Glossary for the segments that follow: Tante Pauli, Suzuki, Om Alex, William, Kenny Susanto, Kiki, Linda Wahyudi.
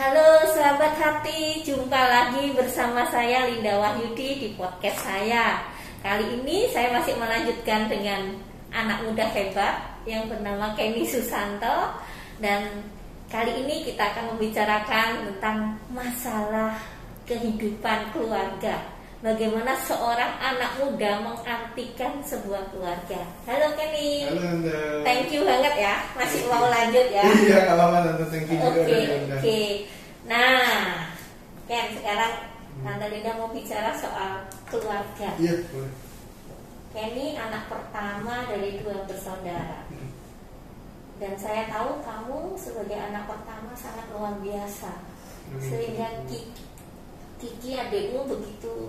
Halo sahabat hati, jumpa lagi bersama saya Linda Wahyudi di podcast saya. Kali ini saya masih melanjutkan dengan anak muda hebat yang bernama Kenny Susanto. Dan kali ini kita akan membicarakan tentang masalah kehidupan keluarga. Bagaimana seorang anak muda mengartikan sebuah keluarga. Halo Kenny. Halo Linda. Thank you banget ya, masih mau lanjut ya. Iya, gak apa-apa, thank you juga. Oke. Nah, Ken, sekarang Tante Linda mau bicara soal keluarga. Iya, boleh. Kenny anak pertama dari dua bersaudara. Dan saya tahu kamu sebagai anak pertama sangat luar biasa. Sehingga Kiki adikmu begitu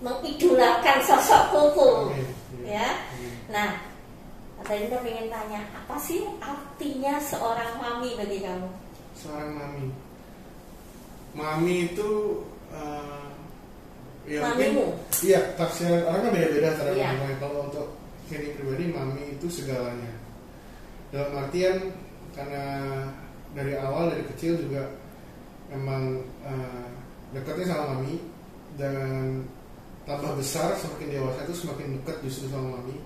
mengidolakan sosok kuku, ya. Nah, saya juga ingin tanya, apa sih artinya seorang mami bagi kamu? Seorang mami, itu ya mamimu. Iya, tafsiran orang kan beda-beda cara memandang. Kalau untuk Kenny pribadi, mami itu segalanya. Dalam artian, karena dari awal, dari kecil juga emang dekatnya sama mami, dan tambah besar semakin dewasa itu semakin dekat justru sama mami.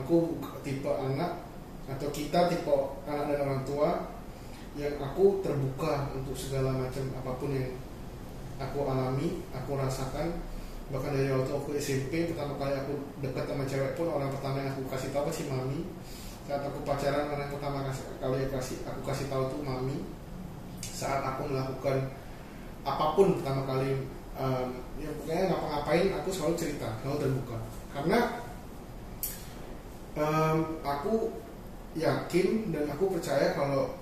Aku tipe anak, atau kita tipe anak dan orang tua yang aku terbuka untuk segala macam apapun yang aku alami, aku rasakan. Bahkan dari waktu aku SMP, pertama kali aku dekat sama cewek pun, orang pertama yang aku kasih tahu pasti mami. Saat aku pacaran, orang pertama kali aku kasih tahu tuh mami. Saat aku melakukan apapun pertama kali, ya pokoknya ngapa-ngapain aku selalu cerita, selalu terbuka. Karena aku yakin dan aku percaya kalau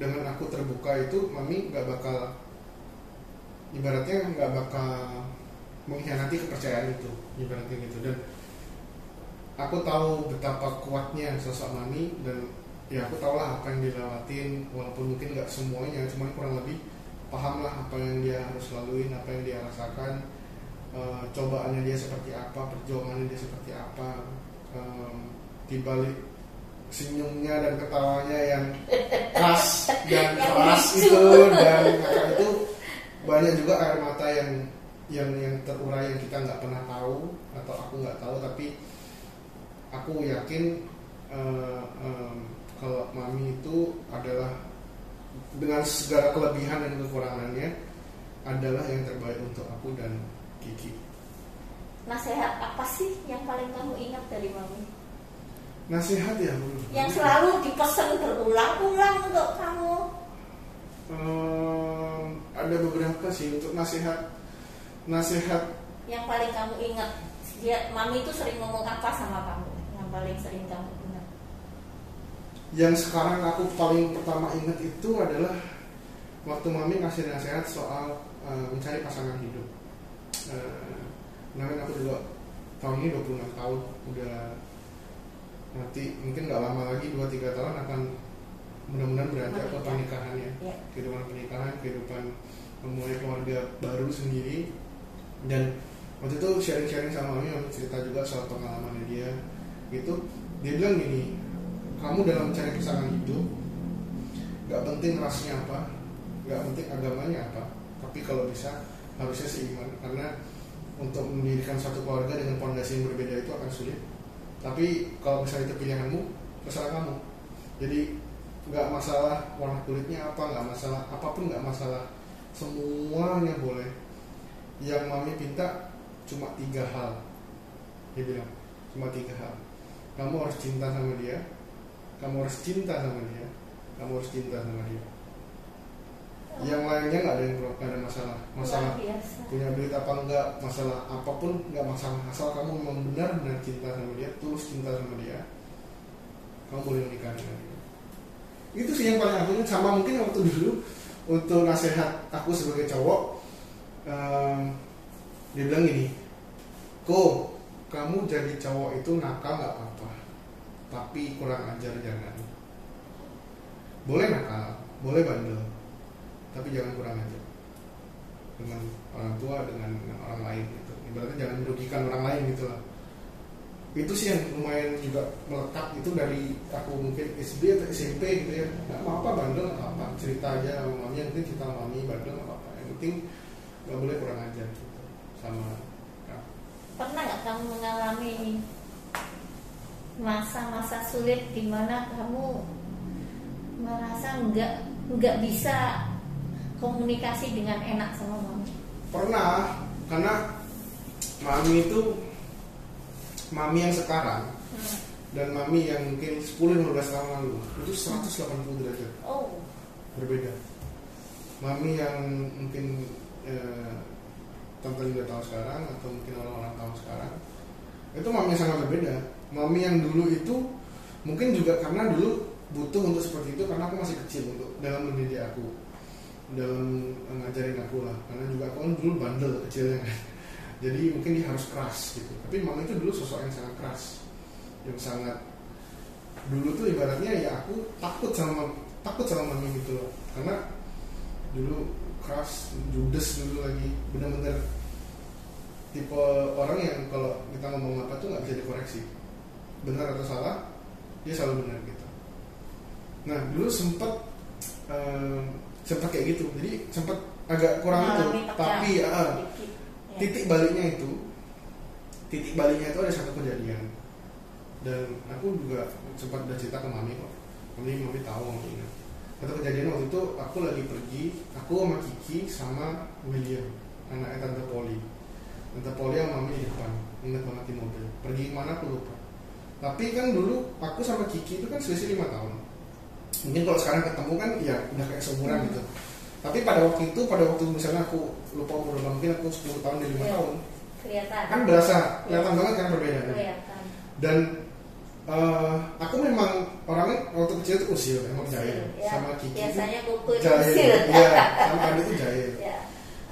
dengan aku terbuka itu, mami gak bakal, ibaratnya nggak bakal mengkhianati kepercayaan itu, ibaratnya gitu. Dan aku tahu betapa kuatnya sosok mami, dan ya aku tahu lah apa yang dilewatin, walaupun mungkin nggak semuanya, cuman kurang lebih paham lah apa yang dia harus laluin, apa yang dia rasakan, cobaannya dia seperti apa, perjuangannya dia seperti apa, dibalik senyumnya dan ketawanya yang khas dan keras itu, dan itu banyak juga air mata yang terurai, yang kita nggak pernah tahu, atau aku nggak tahu, tapi aku yakin kalau mami itu adalah, dengan segala kelebihan dan kekurangannya, adalah yang terbaik untuk aku dan Kiki. Nasihat apa sih yang paling kamu ingat dari mami? Nasihat ya, Bu? Yang selalu dipesan berulang-ulang untuk kamu. Ada beberapa sih untuk nasihat yang paling kamu ingat. Dia mami itu sering ngomong apa sama kamu yang paling sering kamu ingat? Yang sekarang aku paling pertama ingat itu adalah waktu mami ngasih nasihat soal mencari pasangan hidup. Namanya aku juga tahun ini 26 tahun, udah nanti mungkin nggak lama lagi 2-3 tahun akan mudah-mudahan beranjak ke pernikahan ya. Kehidupan pernikahan, kehidupan memulai keluarga baru sendiri. Dan waktu itu sharing-sharing sama mami, cerita juga soal pengalamannya dia gitu. Dia bilang gini, kamu dalam mencari pasangan hidup, gak penting rasnya apa, gak penting agamanya apa, tapi kalau bisa harusnya seiman. Karena untuk mendirikan satu keluarga dengan fondasi yang berbeda itu akan sulit. Tapi kalau misalnya itu pilihanmu, terserah kamu. Jadi nggak masalah warna kulitnya apa, nggak masalah apapun, nggak masalah, semuanya boleh. Yang mami pinta cuma 3 hal, dia bilang cuma 3 hal. Kamu harus cinta sama dia, kamu harus cinta sama dia, kamu harus cinta sama dia. Yang lainnya nggak ada yang ada masalah punya duit apa enggak, masalah apapun nggak masalah, asal kamu memang benar-benar cinta sama dia, tulus cinta sama dia, kamu boleh menikah dengan dia. Itu sih yang paling aku ingat. Sama mungkin waktu dulu untuk nasihat aku sebagai cowok, dia bilang gini, Ko, kamu jadi cowok itu nakal gak apa-apa, tapi kurang ajar jangan. Boleh nakal, boleh bandel, tapi jangan kurang ajar dengan orang tua, dengan orang lain gitu. Ibaratnya jangan merugikan orang lain gitu lah. Itu sih yang lumayan juga melekat, itu dari aku mungkin SD atau SMP gitu ya. Nggak apa-apa bandel, nggak apa-apa, cerita aja sama mami, yang penting cerita sama mami, bandel nggak apa-apa, yang penting nggak boleh kurang ajar gitu. Sama nah. Pernah nggak kamu mengalami masa-masa sulit di mana kamu merasa nggak bisa komunikasi dengan enak sama mami? Pernah, karena mami itu mami yang sekarang dan mami yang mungkin 10-15 tahun lalu itu 180 derajat berbeda. Mami yang mungkin Tante 5 tahun sekarang atau mungkin orang-orang tahun sekarang itu mami yang sangat berbeda. Mami yang dulu itu mungkin juga karena dulu butuh untuk seperti itu, karena aku masih kecil untuk dalam mendidik aku, dalam ngajarin aku lah, karena juga aku dulu bandel kecilnya kan. Jadi mungkin dia harus keras gitu. Tapi mama itu dulu sosok yang sangat keras, yang sangat dulu tuh ibaratnya ya aku takut sama mami gitu loh. Karena dulu keras, judes dulu lagi, benar-benar tipe orang yang kalau kita ngomong apa tuh nggak bisa dikoreksi, benar atau salah dia selalu benar gitu. Nah dulu sempat kayak gitu, jadi sempat agak kurang itu, tapi titik baliknya itu ada satu kejadian, dan aku juga sempat udah cerita ke mami kok, mami tahu mami ingat. Satu kejadian waktu itu aku lagi pergi, aku sama Kiki sama William, anaknya Tante Pauli. Tante Pauli sama mami di depan, ingat banget di mobil. Pergi kemana aku lupa. Tapi kan dulu aku sama Kiki itu kan selisih 5 tahun. Mungkin kalau sekarang ketemu kan ya udah kayak seumuran gitu. Tapi pada waktu misalnya aku lupa umur berapa, mungkin aku 10 tahun dari 5 tahun kelihatan. Kan berasa, kelihatan banget kan perbedaannya. Dan aku memang orangnya waktu kecil itu usil, emang jahil ya. Sama Kiki biasanya itu jahil, ya, sama adik itu jahil ya.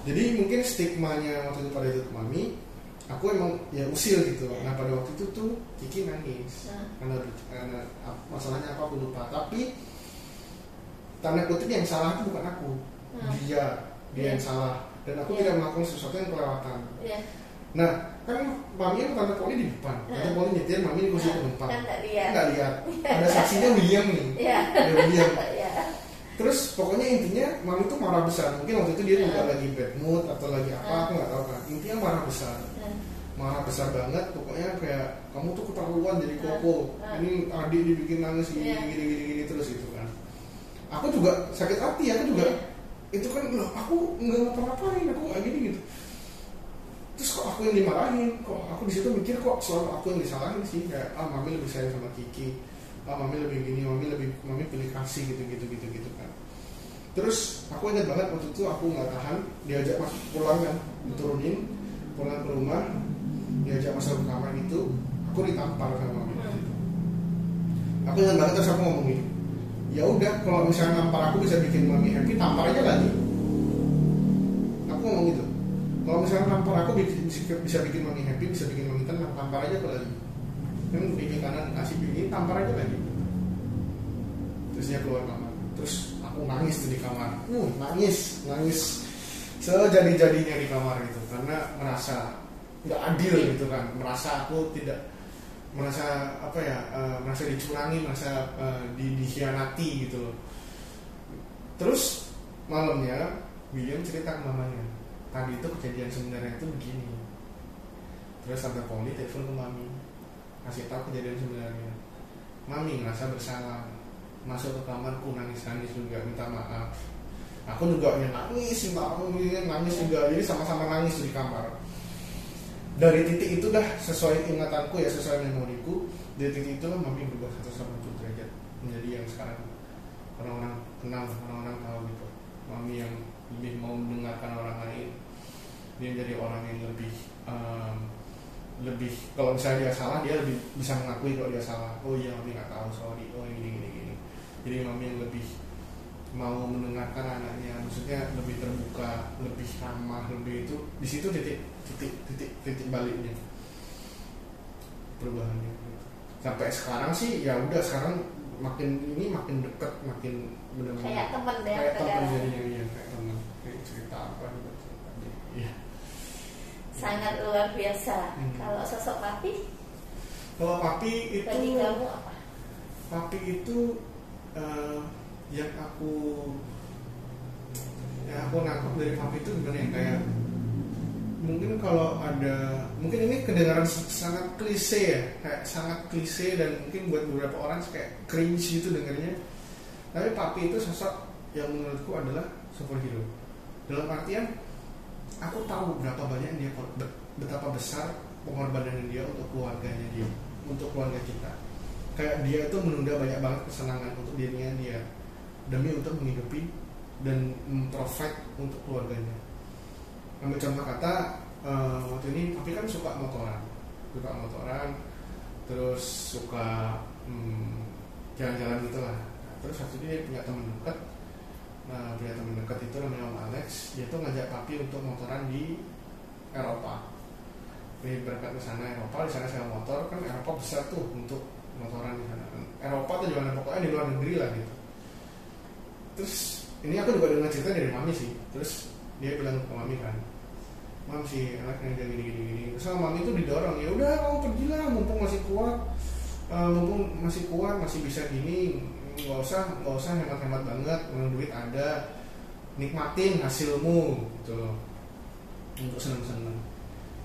Jadi mungkin stigmanya waktu itu pada itu mami, aku emang ya usil gitu ya. Nah pada waktu itu tuh Kiki nangis karena masalahnya apa aku lupa. Tapi tanda kutip yang salah itu bukan aku, dia yang salah, dan aku tidak melakukan sesuatu yang kelewatan. Nah kan mami sama Tante Pauli di depan, Tante Pauli nyetir, mami di kursi penumpang, nggak lihat ada saksinya William nih, ada William. Terus pokoknya intinya mami tuh marah besar, mungkin waktu itu dia juga lagi bad mood atau lagi apa, aku nggak tahu kan, intinya marah besar banget. Pokoknya kayak kamu tuh keterlaluan, jadi koko, ini adik dibikin nangis gini terus gitu kan. Aku juga sakit hati, aku juga itu kan loh, aku nggak ngapa-ngapain, aku kayak gini gitu. Terus kok aku yang dimarahin, kok aku di situ mikir kok selalu aku yang disalahin sih, kayak mami lebih sayang sama Kiki, mami lebih gini, mami pilih kasih gitu kan. Terus aku ingat banget waktu itu aku nggak tahan, diajak masuk pulang kan, diturunin pulang ke rumah, diajak masuk ke kamar itu, aku ditampar sama mami. Aku ingat banget, terus aku ngomong gini, ya udah kalau misalnya nampar aku bisa bikin mami happy, tampar aja lagi. Aku ngomong gitu, kalau misalnya nampar aku bisa bikin mami happy, bisa bikin mami tenang, tampar aja aku lagi. Kan bikin kanan kasih bikin, tampar aja lagi. Terus dia keluar kamar, terus aku nangis tuh di kamar, nangis sejadi-jadinya di kamar gitu, karena merasa nggak adil gitu kan, merasa aku tidak, merasa apa ya, merasa dicurangi, merasa dikhianati gitu loh. Terus malamnya William cerita ke mamanya, tadi itu kejadian sebenarnya itu begini. Terus Tante Pauli telepon ke mami, kasih tahu kejadian sebenarnya. Mami ngerasa bersalah, masuk ke kamarku nangis juga minta maaf. Aku juga nangis juga, jadi sama-sama nangis di kamar. Dari titik itu dah, sesuai ingatanku ya, sesuai memoriku, dari titik itu lah mami berubah 180 derajat menjadi yang sekarang orang-orang kenal, orang-orang tahu gitu. Mami yang lebih mau mendengarkan orang lain, dia jadi orang yang lebih lebih kalau misalnya dia salah, dia lebih bisa mengakui kalau dia salah. Oh iya mami nggak tahu, sorry, oh gini. Jadi mami yang lebih mau mendengarkan anaknya, maksudnya lebih terbuka, lebih ramah, lebih itu. Di situ titik baliknya, perubahannya. Sampai sekarang sih ya udah, sekarang makin dekat, makin benar-benar kayak teman kayak cerita apa gitu. Sangat luar biasa. Kalau sosok papi Bahwa papi itu, kamu apa? Papi itu yang aku nangkap dari papi itu sebenarnya kayak mungkin kalau ada, mungkin ini kedengaran sangat klise ya, kayak sangat klise dan mungkin buat beberapa orang kayak cringe gitu dengarnya. Tapi papi itu sosok yang menurutku adalah superhero. Dalam artian aku tahu berapa banyak dia, betapa besar pengorbanan dia untuk keluarganya dia, untuk keluarga kita. Kayak dia itu menunda banyak banget kesenangan untuk dirinya dia demi untuk menghidupi dan memprovide untuk keluarganya. Ambil contoh kata, waktu ini papi kan suka motoran, terus suka jalan-jalan gitu lah. Terus waktu itu dia punya teman dekat, itu namanya Om Alex. Dia tuh ngajak papi untuk motoran di Eropa. Dia berangkat ke sana Eropa, di sana saya motor, kan Eropa besar tuh untuk motoran di sana. Eropa tuh jalan pokoknya di luar negeri lah gitu. Terus ini aku juga dengar cerita dari mami sih. Terus dia bilang ke mami kan, mam si anaknya jadi gini-gini, sama mami itu didorong, ya udah kamu pergilah, mumpung masih kuat, masih bisa gini, nggak usah hemat-hemat banget, duit ada, nikmatin hasilmu gitu loh, untuk seneng-seneng.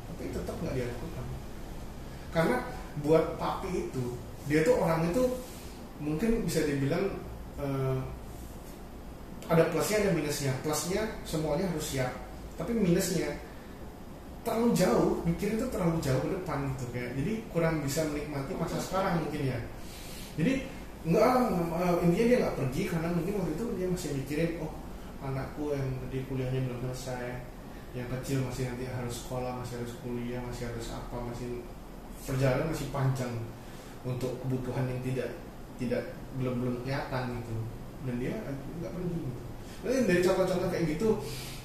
Tapi tetap nggak dilakukan, karena buat papi itu, dia tuh orang itu mungkin bisa dibilang ada plusnya ada minusnya. Plusnya semuanya harus siap, tapi minusnya terlalu jauh, mikirnya itu terlalu jauh ke depan gitu kayak. Jadi kurang bisa menikmati masa sekarang mungkin ya. Jadi intinya dia nggak pergi karena mungkin waktu itu dia masih mikirin, oh anakku yang di kuliahnya belum selesai, yang kecil masih nanti harus sekolah, masih harus kuliah, masih harus apa, masih perjalanan masih panjang untuk kebutuhan yang belum kelihatan gitu. Dan dia nggak pergi. Lain dari contoh-contoh kayak gitu,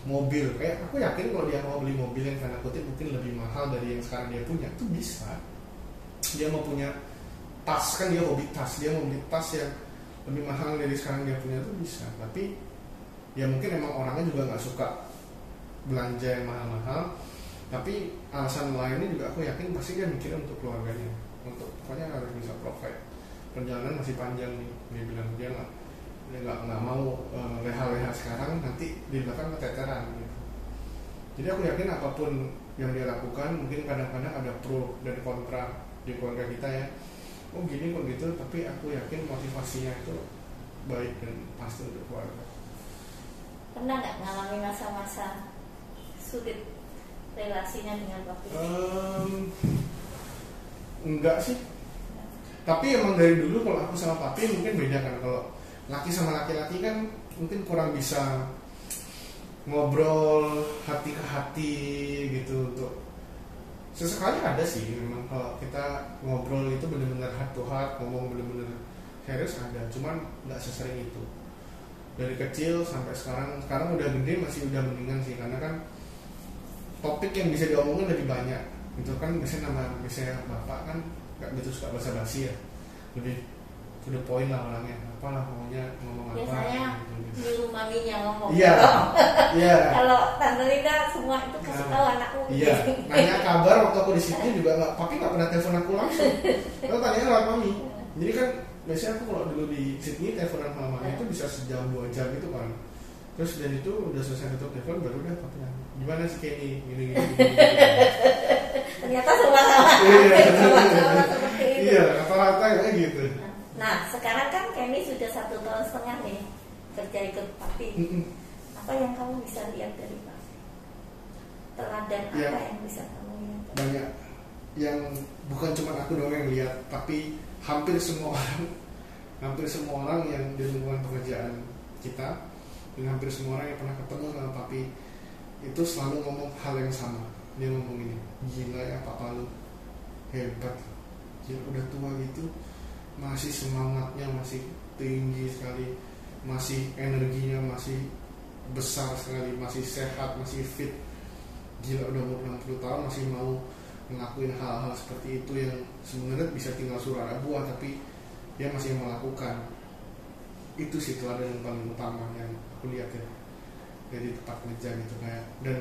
mobil kayak aku yakin kalau dia mau beli mobil yang tanda kutip mungkin lebih mahal dari yang sekarang dia punya itu bisa. Dia mau punya tas, kan dia hobi tas, dia mau beli tas yang lebih mahal dari sekarang dia punya itu bisa. Tapi ya mungkin emang orangnya juga nggak suka belanja yang mahal-mahal. Tapi alasan lainnya juga aku yakin pasti dia mikir untuk keluarganya, untuk pokoknya harus bisa provide. Perjalanan masih panjang nih, dia bilang dia lah. Dia nggak mau leha-leha sekarang, nanti di belakang keteteran gitu. Jadi aku yakin apapun yang dia lakukan, mungkin kadang-kadang ada pro dan kontra di keluarga kita ya. Oh gini kok gitu, tapi aku yakin motivasinya itu baik dan pasti untuk keluarga. Pernah nggak ngalamin masa-masa sulit relasinya dengan waktu ini? Enggak sih. Tapi emang dari dulu kalau aku sama papi mungkin beda kan. Kalau laki sama laki-laki kan mungkin kurang bisa ngobrol hati ke hati gitu. Untuk sesekali ada sih memang kalau kita ngobrol itu benar-benar heart to heart, ngomong benar-benar serius ada, cuman nggak sesering itu. Dari kecil sampai sekarang udah gede masih udah mendingan sih, karena kan topik yang bisa diomongin lebih banyak. Itu kan biasanya bapak kan nggak gitu suka basa-basi ya, lebih to the point lah orangnya, apalah maunya ngomong apa biasanya gitu. Di rumah maminya ngomong iya yeah. Kalau Tante Linda semua itu kasih tahu anakku iya yeah. Nanya kabar waktu aku di sini juga nggak, papi nggak pernah telepon aku langsung, kalau tanya lewat mami. Jadi kan biasanya aku kalau dulu di Sydney teleponan sama mami itu bisa sejam 2 jam gitu kan. Terus dan itu udah selesai tutup telepon baru udah papi gimana sih Kenny gini. Ternyata sama-sama iya rata-rata kayak gitu. Nah, sekarang kan Kenny sudah 1,5 tahun nih kerja ikut papi. Apa yang kamu bisa lihat dari papi? Teladan ya, apa yang bisa kamu lihat? Banyak. Yang bukan cuma aku doang yang lihat, tapi hampir semua orang yang di lingkungan pekerjaan kita, dan hampir semua orang yang pernah ketemu sama papi itu selalu ngomong hal yang sama. Dia ngomong ini, gila ya papa lu, hebat. Dia udah tua gitu, masih semangatnya masih tinggi sekali, masih energinya masih besar sekali, masih sehat, masih fit. Gila udah umur 60 tahun masih mau ngelakuin hal-hal seperti itu yang sebenarnya bisa tinggal suara buah, tapi dia masih melakukan. Itu sih ada yang paling utama yang aku lihat ya dari tempat kerja gitu kayak. Dan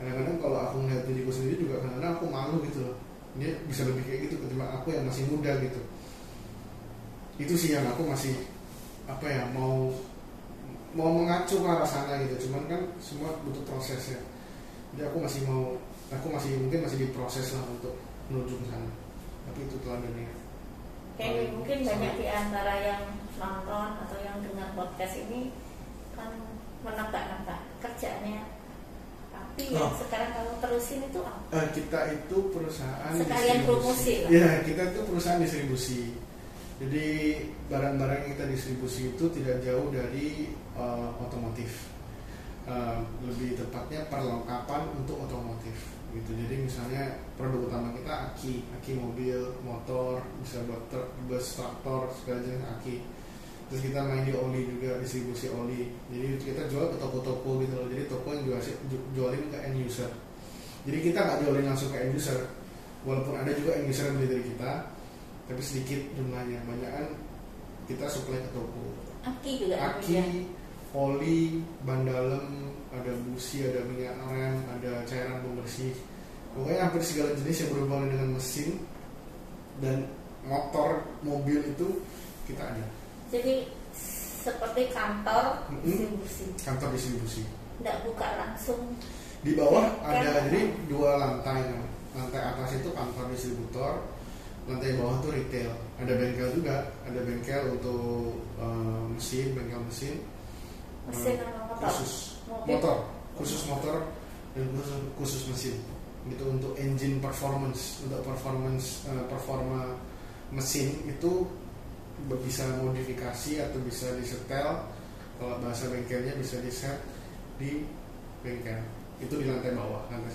kadang-kadang kalau aku melihat diriku sendiri juga kadang-kadang aku malu gitu loh. dia bisa lebih kayak gitu ketimbang aku yang masih muda gitu. Itu sih yang aku masih apa ya, mau mengacu ke arah sana gitu, cuman kan semua butuh proses ya. Jadi aku masih mau, aku masih mungkin masih diproses lah untuk menuju ke sana. Tapi itu teladannya. Kayak mungkin banyak di antara yang nonton atau yang dengar podcast ini kan menebak-nebak kerjanya. Tapi ya sekarang kalau terusin itu apa? Kita itu perusahaan sekalian promosi lah. Ya, kita itu perusahaan distribusi. Jadi barang-barang yang kita distribusi itu tidak jauh dari otomotif. Lebih tepatnya perlengkapan untuk otomotif gitu. Jadi misalnya produk utama kita aki mobil, motor, bisa buat truk, bus, traktor, segala jenis aki. Terus kita main di oli juga, distribusi oli. Jadi kita jual ke toko-toko gitu loh. Jadi toko yang jualin ke end user. Jadi kita nggak jualin langsung ke end user. Walaupun ada juga end user yang beli dari kita, tapi sedikit jumlahnya. Banyakan kita supply ke toko. Aki juga. Aki, oli, ban dalam, ada busi, ada minyak rem, ada cairan pembersih. Pokoknya hampir segala jenis yang berhubungan dengan mesin dan motor, mobil itu kita ada. Jadi seperti kantor distribusi. Kantor distribusi. Nggak buka langsung. Di bawah ada jadi dua lantai. Lantai atas itu kantor distributor, lantai bawah itu retail. Ada bengkel juga, ada bengkel untuk mesin, bengkel mesin. Khusus motor dan khusus mesin gitu, untuk engine performance, untuk performa mesin itu bisa modifikasi atau bisa disetel, kalau bahasa bengkelnya bisa diset di bengkel itu di lantai bawah, lantai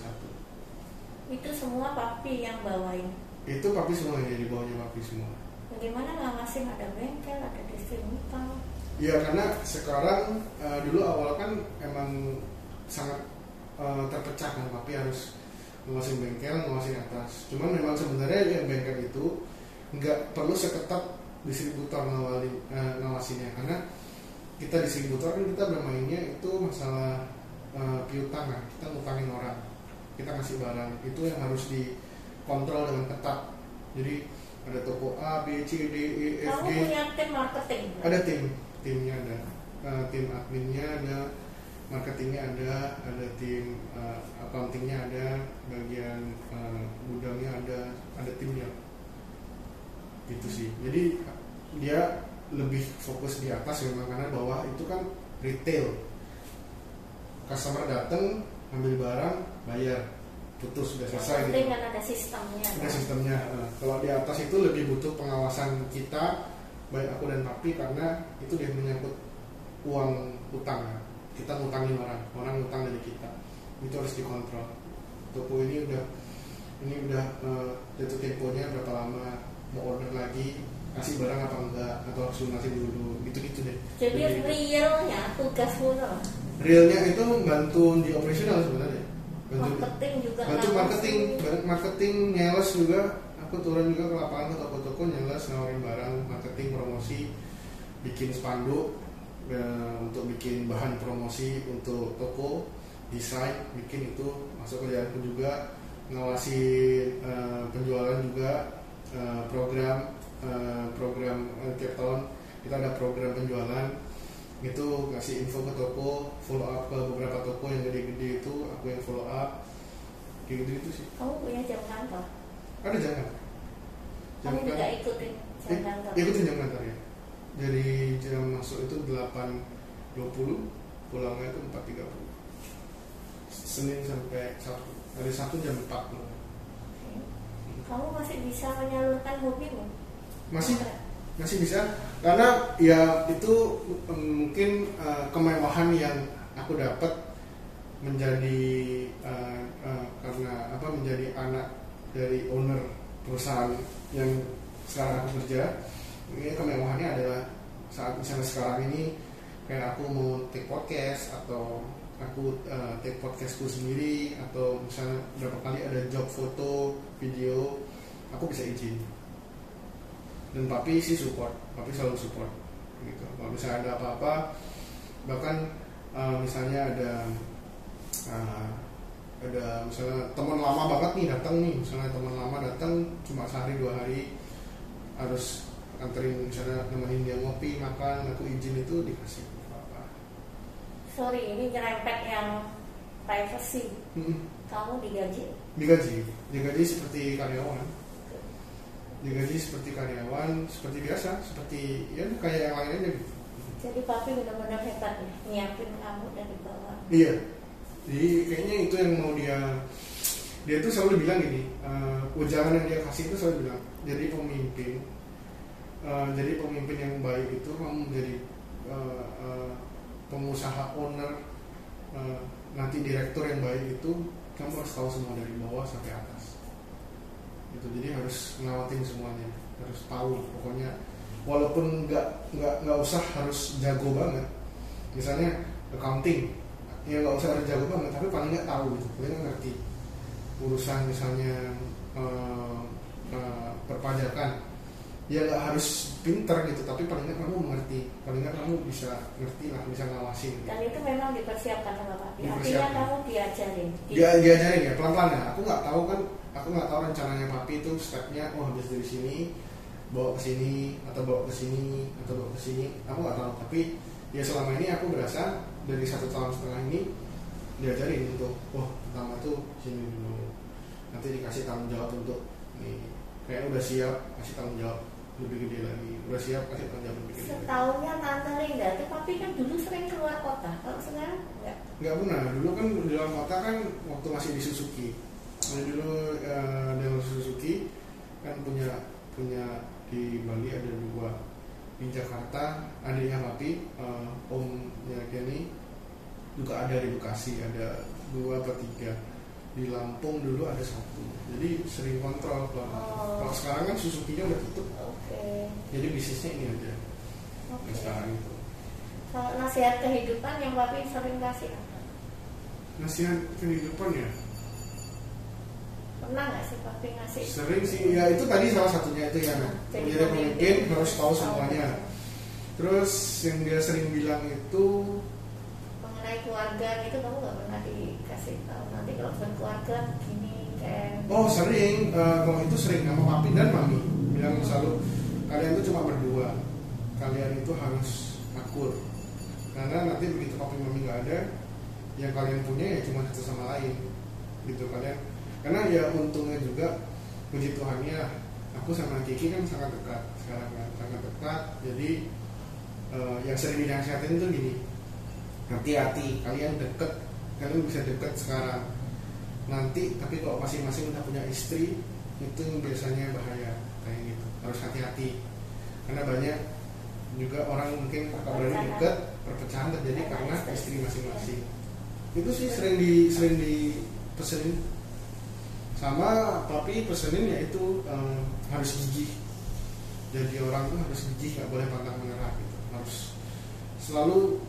1. Itu semua papi yang bawain, itu papi semua yang di bawahnya, papi semua. Bagaimana ngawasin ada bengkel, ada distributor? Ya karena sekarang dulu awal kan emang sangat terpecah kan, tapi harus ngawasin bengkel, ngawasin atas. Cuman memang sebenarnya yang bengkel itu nggak perlu seketat distributor ngawasinnya, karena kita distributor kan kita bermainnya itu masalah piutang kan, kita ngutangin orang, kita ngasih barang, itu yang harus dikontrol dengan ketat. Jadi ada toko A, B, C, D, E, F, G. Kamu punya tim marketing? Ada timnya, ada tim adminnya, ada marketingnya, ada tim accountingnya, ada bagian gudangnya, ada timnya gitu sih. Jadi dia lebih fokus di atas memang, karena bawah itu kan retail, customer datang ambil barang, bayar, putus, sudah selesai. Penting gitu. Kan ada sistemnya. Ada sistemnya. Kalau di atas itu lebih butuh pengawasan kita, baik aku dan papi, karena itu dia menyangkut uang utang. Kita ngutangin orang ngutang dari kita, itu harus dikontrol. Toko ini udah jatuh temponya berapa lama, mau order lagi, kasih barang apa enggak, atau harus lunasi dulu, gitu deh. Jadi realnya tugas full. Realnya itu bantu di operasional sebenarnya. Bantu marketing nyeles juga. Aku turun juga ke lapangan ke toko-toko, nyeles, nawarin barang, marketing, promosi, bikin spanduk untuk bikin bahan promosi untuk toko, desain, bikin itu masuk kerjaanku juga, ngawasi penjualan juga, program tiap tahun kita ada program penjualan itu, kasih info ke toko, follow up ke beberapa toko yang gede-gede itu aku yang follow up, gitu sih. Kamu punya jam kantor? Ada jam kantor. Kamu juga ikutin jam kantor? Ikutin jam kantor ya. Dari jam masuk itu 8.20, pulangnya itu 4.30. Senin sampai Sabtu. Hari Sabtu jam 4. Kamu masih bisa menyalurkan hobimu? Masih bisa, karena ya itu mungkin kemewahan yang aku dapat menjadi karena apa, menjadi anak dari owner perusahaan yang sekarang aku kerja. Ini kemewahannya adalah saat misalnya sekarang ini kayak aku mau take podcast, atau aku take podcastku sendiri, atau misalnya berapa kali ada job foto, video, aku bisa izin. Dan papi sih support, papi selalu support gitu. Kalau misalnya ada apa-apa, bahkan misalnya ada ada misalnya teman lama banget nih datang nih, misalnya teman lama datang cuma sehari dua hari, harus anterin misalnya nemenin dia ngopi makan, aku izin itu dikasih apa? Sorry, ini nyerempet yang privacy. Kamu digaji? Digaji seperti karyawan. Digaji seperti karyawan, seperti biasa, seperti ya kayak yang lainnya gitu. Jadi papi benar-benar hebat ya, nyiapin kamu dari bawah. Iya. Jadi kayaknya itu yang mau dia tuh selalu bilang gini, ujangan yang dia kasih itu selalu bilang, jadi pemimpin yang baik itu kamu menjadi pengusaha owner, nanti direktur yang baik itu kamu harus tahu semua dari bawah sampai atas. Itu jadi harus ngawatin semuanya, harus tahu pokoknya. Walaupun nggak usah harus jago banget, misalnya accounting ya nggak usah harus jago banget, tapi paling nggak tahu gitu, paling nggak ngerti urusan misalnya perpajakan ya nggak harus pinter gitu, tapi paling nggak kamu mengerti, paling nggak kamu bisa ngerti lah, bisa ngawasin gitu. Dan itu memang dipersiapkan sama Pak, artinya kamu diajarin gitu. Diajarin ya pelan-pelan ya, aku nggak tahu kan, aku nggak tahu rencananya Papi itu stepnya, oh habis dari sini bawa ke sini atau bawa ke sini atau bawa ke sini, aku nggak tahu. Tapi ya selama ini aku berasa dari 1,5 tahun ini diajarin untuk, wah pertama tuh sini dulu, nanti dikasih tanggung jawab untuk nih, kayak udah siap kasih tanggung jawab lebih gede lagi, udah siap kasih tanggung jawab lebih gede. Setahunnya Tante Linda, tapi kan dulu sering keluar kota, kalau sekarang nggak? Nggak pernah, dulu kan di dalam kota kan waktu masih di Suzuki, dulu dalam Suzuki kan punya di Bali ada dua, di Jakarta adiknya Papi, omnya Kenny juga ada di Bekasi, ada 2 atau 3, di Lampung dulu ada 1, jadi sering kontrol. Kalau sekarang kan Suzuki-nya udah tutup, jadi bisnisnya ini aja. Nah, sekarang itu kalau nasihat kehidupan yang Papi sering kasih apa? Nasihat kehidupan ya? Pernah nggak sih Papi ngasih? Sering sih, ya itu tadi salah satunya itu ya. Menjadi pemimpin harus tahu semuanya. Terus yang dia sering bilang itu mengenai keluarga itu kamu nggak pernah dikasih tahu, nanti kalau berkeluarga begini kayak. Oh sering, kalau itu sering sama Papi dan Mami bilang selalu, kalian itu cuma berdua, kalian itu harus akur. Karena nanti begitu Papi Mami nggak ada, yang kalian punya ya cuma satu sama lain, gitu kalian. Karena ya untungnya juga puji Tuhannya aku sama Kiki kan sangat dekat sekarang kan, sangat dekat. Jadi yang sering dinasihatin itu gini, hati-hati, kalian deket, kalian bisa deket sekarang, nanti tapi kalau masing-masing udah punya istri itu biasanya bahaya kayak gitu, harus hati-hati. Karena banyak juga orang mungkin kakak berani deket, perpecahan terjadi karena istri masing-masing. Itu sih sering dipesenin sama Papi, pesenin yaitu harus gigih, jadi orang tuh harus gigih, nggak boleh pantang menyerah gitu, harus selalu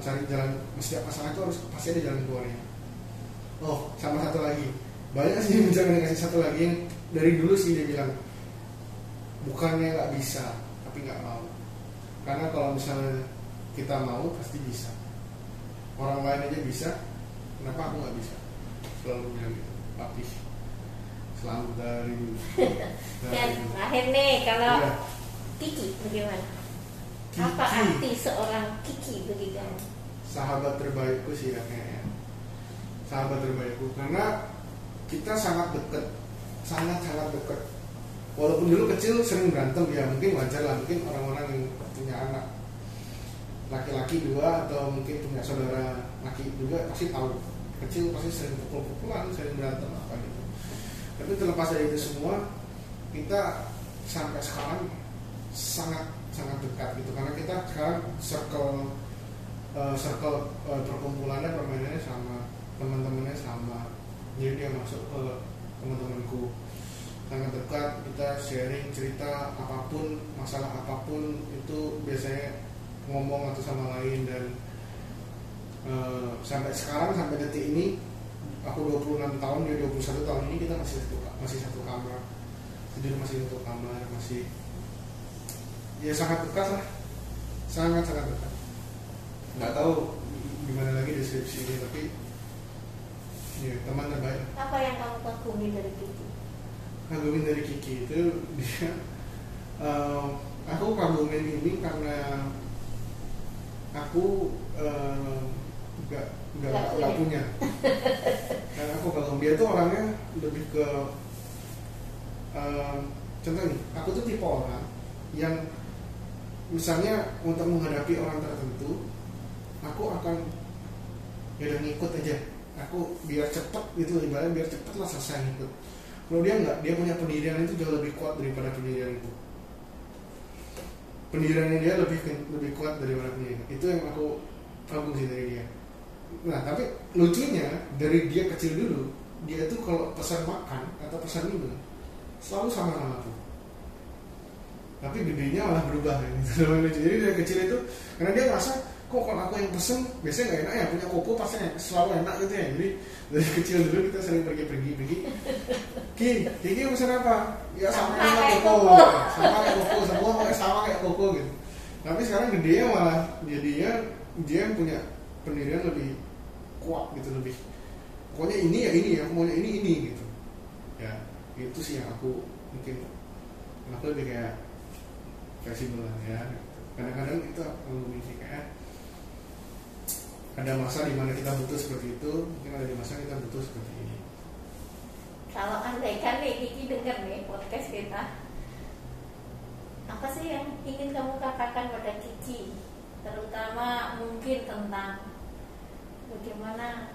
cari jalan. Setiap pasangan itu harus pasti ada jalan keluarnya. Oh sama satu lagi, banyak sih bicara dengan satu lagi yang dari dulu sih dia bilang, bukannya nggak bisa tapi nggak mau, karena kalau misalnya kita mau pasti bisa, orang lain aja bisa, kenapa aku nggak bisa, selalu bilang gitu Papi, selalu dari dan akhir nih kalau ya. Kiki bagaimana? Kiki. Apa arti seorang Kiki bagi kamu? Sahabat terbaikku sih ya, kayaknya sahabat terbaikku, karena kita sangat dekat, sangat dekat. Walaupun dulu kecil sering berantem ya, mungkin wajar lah, mungkin orang-orang yang punya anak laki-laki dua atau mungkin punya saudara laki juga pasti tahu. Kecil pasti sering pukul-pukulan, sering berantem apa gitu. Tapi terlepas dari itu semua, kita sampai sekarang sangat dekat gitu. Karena kita sekarang circle perkumpulannya, permainannya sama, teman-temannya sama. Jadi dia masuk ke teman-temanku, sangat dekat. Kita sharing cerita apapun, masalah apapun itu biasanya ngomong satu sama lain. Dan sampai sekarang, sampai detik ini aku 26 tahun, dia 21 tahun ini kita masih satu kamar, tidur masih satu kamar, masih ya sangat dekat lah, sangat dekat. Nggak tahu gimana lagi deskripsi ini, tapi Iya, teman terbaik. Apa yang kamu kagumi dari Kiki? Kagumi dari Kiki itu dia aku kagumin ini karena aku nggak punya. Karena aku kagum dia tuh orangnya lebih ke contoh nih, aku tuh tipe orang yang misalnya untuk menghadapi orang tertentu, aku akan yaudah ngikut aja, aku biar cepet gitu, ibaratnya biar cepet lah selesai ngikut. Kalau dia enggak, dia punya pendirian itu jauh lebih kuat daripada pendirian ibu. Pendiriannya dia lebih kuat daripada pendirian. Itu yang aku kagum sih dari dia. Nah tapi lucunya dari dia kecil dulu, dia tuh kalau pesan makan atau pesan minum selalu sama-sama tuh. Tapi gedenya malah berubah ya. Jadi dari kecil itu, karena dia merasa kok kalau aku yang pesen biasanya nggak enak ya, punya Koko pasti selalu enak gitu ya. Jadi dari kecil dulu kita sering pergi Kiki pesen apa? Ya sama kayak Koko, semua pokoknya sama kayak Koko gitu. Tapi sekarang gedenya malah jadinya dia yang punya pendirian lebih kuat gitu, lebih pokoknya ini ya, maunya ini gitu ya. Itu sih yang aku mungkin aku lebih kayak simbolan ya. Kadang-kadang itu aku mikir kayak ada masa di mana kita butuh seperti itu, mungkin ada di masa kita butuh seperti ini. Kalau andaikan nih Kiki dengar nih podcast kita, apa sih yang ingin kamu katakan pada Kiki, terutama mungkin tentang bagaimana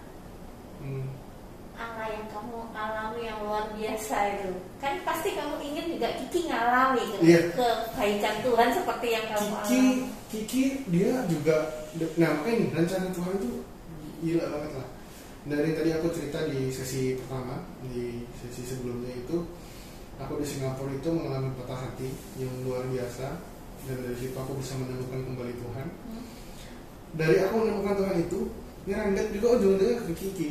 ala yang kamu alami yang luar biasa itu? Kan pasti kamu ingin juga Kiki ngalami kebaikan Tuhan seperti yang kamu alami. Kiki dia juga, nah makanya rencana Tuhan itu gila banget lah. Dari tadi aku cerita di sesi pertama, di sesi sebelumnya itu aku di Singapura itu mengalami patah hati yang luar biasa, dan dari situ aku bisa menemukan kembali Tuhan. Dari aku menemukan Tuhan itu nyerangkat juga ujung-ujungnya ke Kiki.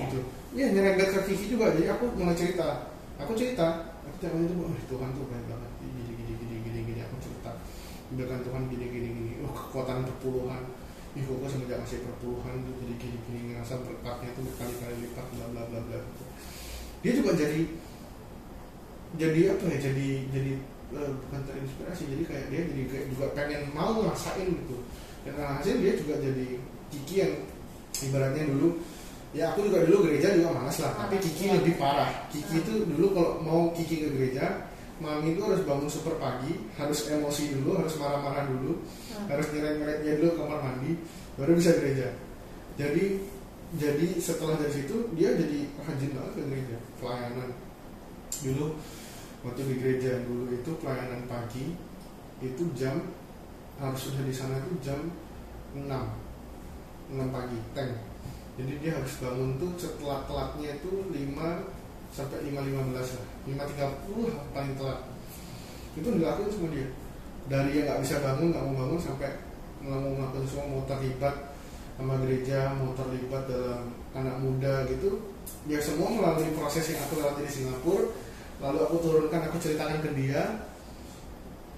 Gitu. Ya nyerempet ke Kiki juga, jadi aku mulai cerita. Aku caranya itu, Tuhan tuh baik banget, gini, aku cerita. Biarkan Tuhan gini. Oh kekuatan perpuluhan, Koko semenjak masih perpuluhan tuh jadi gini, ngerasa berkatnya tuh berkali-kali lipat, bla bla bla. Dia juga jadi apa ya? Jadi bukan terinspirasi, jadi kayak dia jadi kayak juga pengen mau ngerasain gitu. Dan hasil dia juga jadi Kiki yang ibaratnya dulu. Ya aku juga dulu gereja juga malas lah, tapi Kiki lebih parah. Kiki itu dulu kalau mau Kiki ke gereja, Mami itu harus bangun super pagi, harus emosi dulu, harus marah-marah dulu, harus nyeret-nyeretnya dulu kamar mandi, baru bisa gereja. Jadi setelah dari situ dia jadi rajin banget ke gereja, pelayanan. Dulu waktu di gereja dulu itu pelayanan pagi itu jam harus sudah di sana itu jam 6 pagi, teng. Jadi dia harus bangun tuh setelah telatnya itu 5 sampai 5:15 lah, 5:30 paling telat. Itu dilakukan semua dia. Dari yang nggak bisa bangun, nggak mau bangun sampai melakukan semua, mau terlibat sama gereja, mau terlibat dalam anak muda gitu. Dia semua melalui proses yang aku lalui di Singapura. Lalu aku turunkan, aku ceritakan ke dia,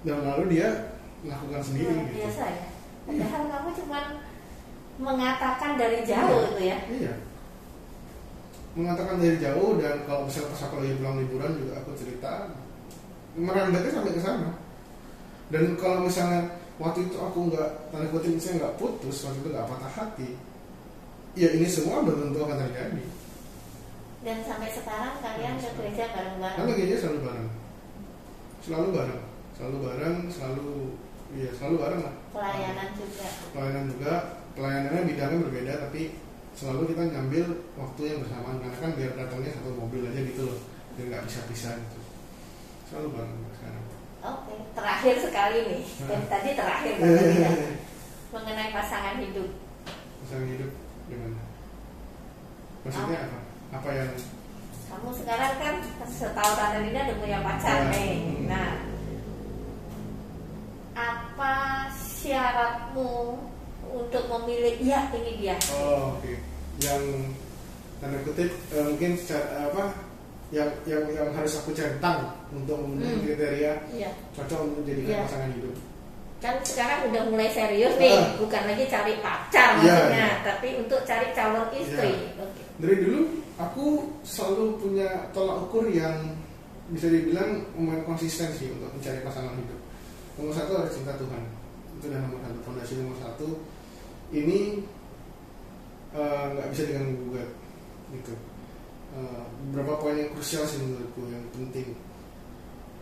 dan lalu dia melakukan sendiri. Gitu. Biasa ya. Padahal kamu cuman mengatakan dari jauh itu ya? Iya. Mengatakan dari jauh, dan kalau misalnya pas aku lagi pulang liburan juga aku cerita, merambatnya sampai ke sana. Dan kalau misalnya waktu itu aku nggak, tanda kutip misalnya nggak putus, waktu itu nggak patah hati, ya ini semua belum tentu akan terjadi. Dan sampai sekarang kalian ke gereja bareng-bareng? Karena gereja selalu bareng lah. Pelayanan juga. Pelayanannya bidangnya berbeda, tapi selalu kita ngambil waktu yang bersamaan, karena kan biar datangnya satu mobil aja gitu loh, biar nggak pisah-pisah gitu. Selalu bareng sekarang. Oke, terakhir sekali nih. Dari tadi terakhir banget. Mengenai pasangan hidup. Pasangan hidup gimana? Maksudnya apa? Apa yang? Kamu sekarang kan setahun Tante Linda udah punya pacar nih. Nah, apa syaratmu untuk memilih ya ini dia? Oh oke. Yang tanda kutip mungkin secara apa yang harus aku centang untuk memenuhi kriteria cocok untuk jadikan pasangan hidup. Kan sekarang udah mulai serius nih, bukan lagi cari pacar maksudnya, tapi untuk cari calon istri. Oke. Dari dulu aku selalu punya tolak ukur yang bisa dibilang konsisten sih untuk mencari pasangan hidup. Nomor satu harus cinta Tuhan, itu adalah nomor satu, fondasi nomor satu. Ini nggak bisa diganggu gugat gitu. Beberapa poin yang krusial sih menurutku yang penting.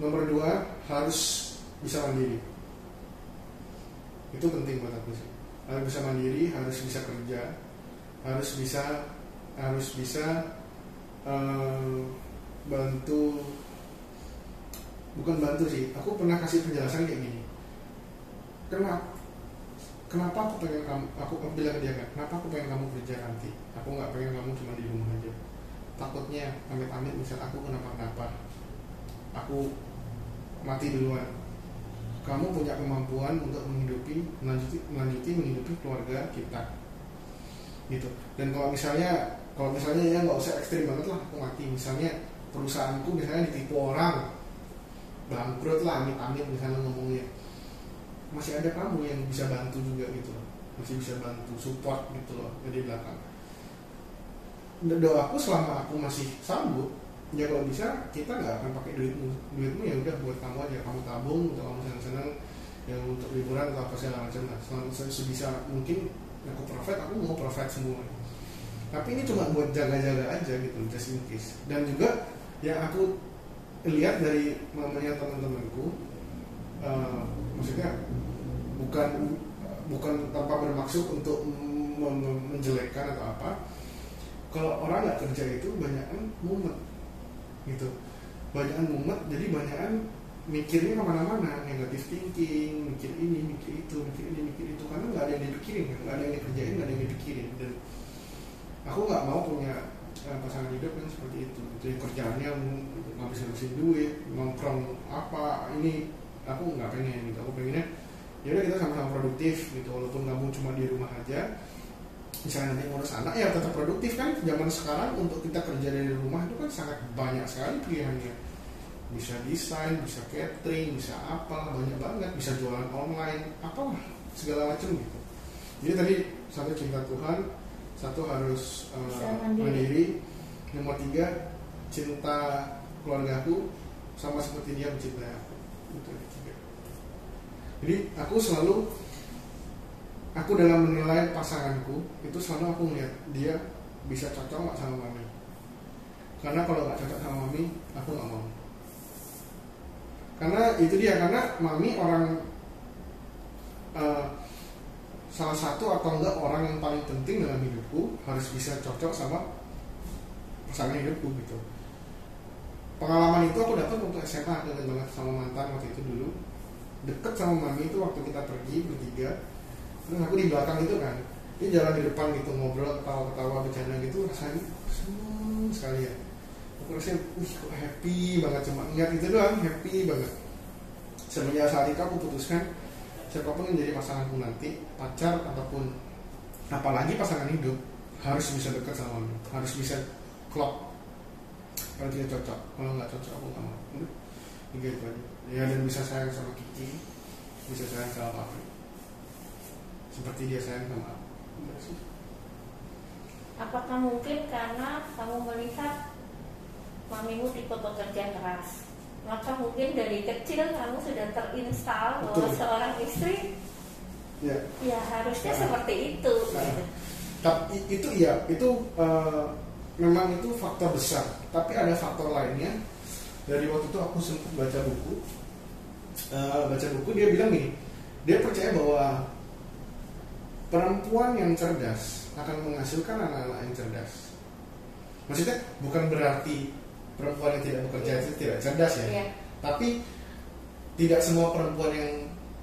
Nomor dua, harus bisa mandiri. Itu penting buat aku sih. Harus bisa mandiri, harus bisa kerja, harus bisa bantu. Bukan bantu sih, aku pernah kasih penjelasan kayak gini. Kenapa aku pengen kamu, aku bilang ke dia kan, kenapa aku pengen kamu kerja nanti? Aku nggak pengen kamu cuma di rumah aja. Takutnya amit-amit misal aku kenapa-kenapa, aku mati duluan. Kamu punya kemampuan untuk menghidupi keluarga kita, gitu. Dan kalau misalnya ya nggak usah ekstrim banget lah, aku mati. Misalnya perusahaanku misalnya ditipu orang, bangkrut lah, amit-amit misalnya ngomongnya, masih ada kamu yang bisa bantu juga gitu loh, masih bisa bantu support gitu loh dari belakang. Doaku selama aku masih sanggup, ya kalau bisa kita nggak akan pakai duitmu ya udah buat kamu aja, kamu tabung untuk kamu senang-senang yang untuk liburan atau apa segala macam lah. Selama sebisa mungkin aku mau profit semua. Tapi ini cuma buat jaga-jaga aja gitu, just in case. Dan juga yang aku lihat dari mamanya teman-temanku, maksudnya bukan tanpa bermaksud untuk menjelekkan atau apa. Kalau orang nggak kerja itu banyakan mumet gitu, jadi banyakan mikirnya kemana-mana, negatif thinking, mikir ini mikir itu, karena nggak ada yang dipikirin, nggak ada yang dikerjain, nggak ada yang dipikirin. Dan aku nggak mau punya pasangan hidup kan seperti itu. Jadi kerjaannya ngabisin duit, nongkrong apa ini, aku nggak pengen gitu. Aku pengennya ya udah kita sama-sama produktif gitu, walaupun kamu cuma di rumah aja. Misalnya nanti ngurus anak ya tetap produktif kan. Zaman sekarang untuk kita kerja dari rumah itu kan sangat banyak sekali pilihannya. Bisa desain, bisa catering, bisa apa, banyak banget. Bisa jualan online, apalah segala macam gitu. Jadi tadi satu cinta Tuhan, satu harus mandiri. Nomor tiga, cinta keluargaku sama seperti dia mencintai aku. Jadi aku selalu, aku dalam menilai pasanganku itu selalu aku melihat dia bisa cocok nggak sama mami. Karena kalau nggak cocok sama mami, aku nggak mau. Karena itu dia, karena mami orang salah satu atau enggak orang yang paling penting dalam hidupku, harus bisa cocok sama pasangan hidupku gitu. Pengalaman itu aku dapat waktu SMA, aku deket banget sama mantan waktu itu dulu. Deket sama mami itu waktu kita pergi bertiga. Terus aku di belakang gitu kan, dia jalan di depan gitu, ngobrol, ketawa-ketawa, bercanda gitu, rasanya seneng sekali ya. Aku rasanya, kok happy banget, cuma ingat itu doang, happy banget. Semenjak saat itu aku putuskan, siapapun yang jadi pasanganku nanti, pacar ataupun apalagi pasangan hidup, harus bisa dekat sama aku, harus bisa klop. Kalau dia cocok, kalau nggak cocok aku nggak mau. Gitu aja. Ya, dan bisa sayang sama Kiki, bisa sayang sama Pauli, seperti dia sayang sama aku. Apakah mungkin karena kamu melihat mamimu tipe pekerja keras, maka mungkin dari kecil kamu sudah terinstal bahwa seorang istri ya harusnya seperti itu. Tapi itu ya, itu memang itu faktor besar. Tapi ada faktor lainnya. Dari waktu itu aku sempat baca buku, dia bilang gini, dia percaya bahwa perempuan yang cerdas akan menghasilkan anak-anak yang cerdas. Maksudnya bukan berarti perempuan yang tidak bekerja itu tidak cerdas ya. Yeah. Tapi tidak semua perempuan yang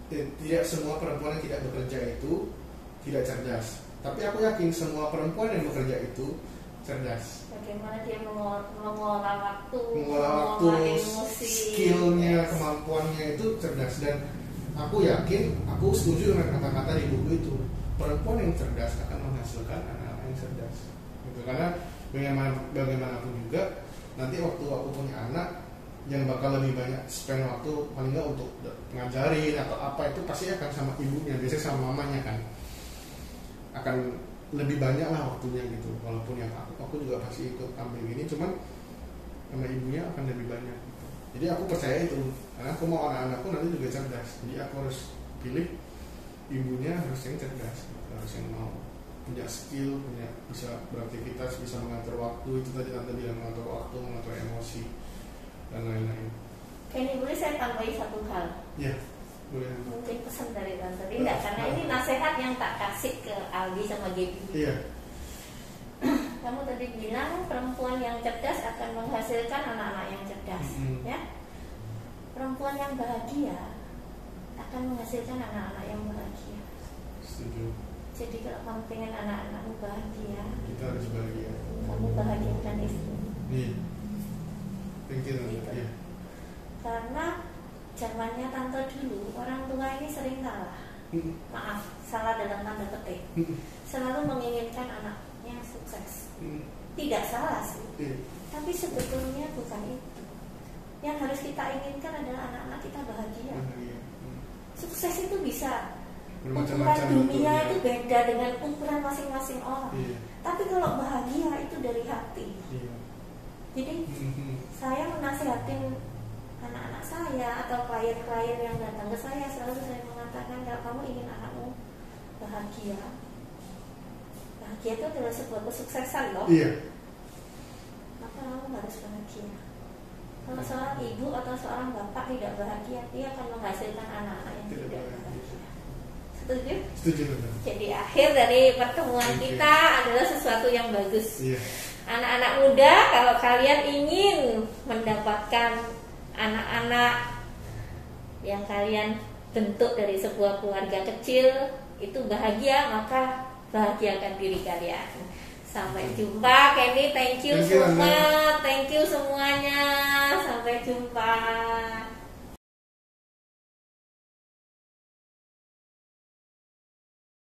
tidak bekerja itu tidak cerdas. Tapi aku yakin semua perempuan yang bekerja itu cerdas. Bagaimana dia mengolah waktu, emosi, skillnya, kemampuannya itu cerdas. Dan aku yakin, aku setuju dengan kata-kata di buku itu. Perempuan yang cerdas akan menghasilkan anak-anak yang cerdas gitu. Karena bagaimanapun juga nanti waktu aku punya anak, yang bakal lebih banyak spend waktu paling nggak untuk ngajarin atau apa itu pasti akan sama ibunya, biasanya sama mamanya kan. Akan lebih banyak lah waktunya gitu, walaupun ya aku juga pasti ikut tampil ini, cuman sama ibunya akan lebih banyak gitu. Jadi aku percaya itu, karena aku mau anak-anakku nanti juga cerdas, jadi aku harus pilih ibunya harus yang cerdas, harus yang mau punya skill, punya bisa beraktivitas, bisa mengatur waktu, itu tadi Tante bilang mengatur waktu, mengatur emosi dan lain-lain. Kenny, boleh saya tambahin satu hal? Ya. Mungkin pesan dari Tante Linda, karena ini nasihat yang tak kasih ke Aldi sama Gaby. Iya. Kamu tadi bilang perempuan yang cerdas akan menghasilkan anak-anak yang cerdas, ya. Perempuan yang bahagia akan menghasilkan anak-anak yang bahagia. Setuju. Jadi kalau kamu pengen anak-anakmu bahagia, kita harus bahagia. Kamu bahagiakan istri. Iya. Gitu. Karena zamannya Tante dulu, orang tua ini sering salah, maaf, salah dalam tanda petik, selalu menginginkan anaknya sukses. Tidak salah sih, tapi sebetulnya bukan itu. Yang harus kita inginkan adalah anak-anak kita bahagia. Sukses itu bisa, ukuran dunia itu beda dengan ukuran masing-masing orang. Tapi kalau bahagia itu dari hati. Jadi saya menasihatin anak-anak saya atau klien-klien yang datang ke saya, selalu saya mengatakan kalau kamu ingin anakmu bahagia, bahagia itu adalah sebuah kesuksesan loh, maka kamu harus bahagia. Kalau seorang ibu atau seorang bapak tidak bahagia, dia akan menghasilkan anak-anak yang tidak bahagia. Setuju? Setuju. Jadi akhir dari pertemuan kita adalah sesuatu yang bagus. Anak-anak muda, kalau kalian ingin mendapatkan anak-anak yang kalian bentuk dari sebuah keluarga kecil itu bahagia, maka bahagiakan diri kalian. Sampai jumpa, Kenny. Thank you semua. Thank you semuanya. Sampai jumpa.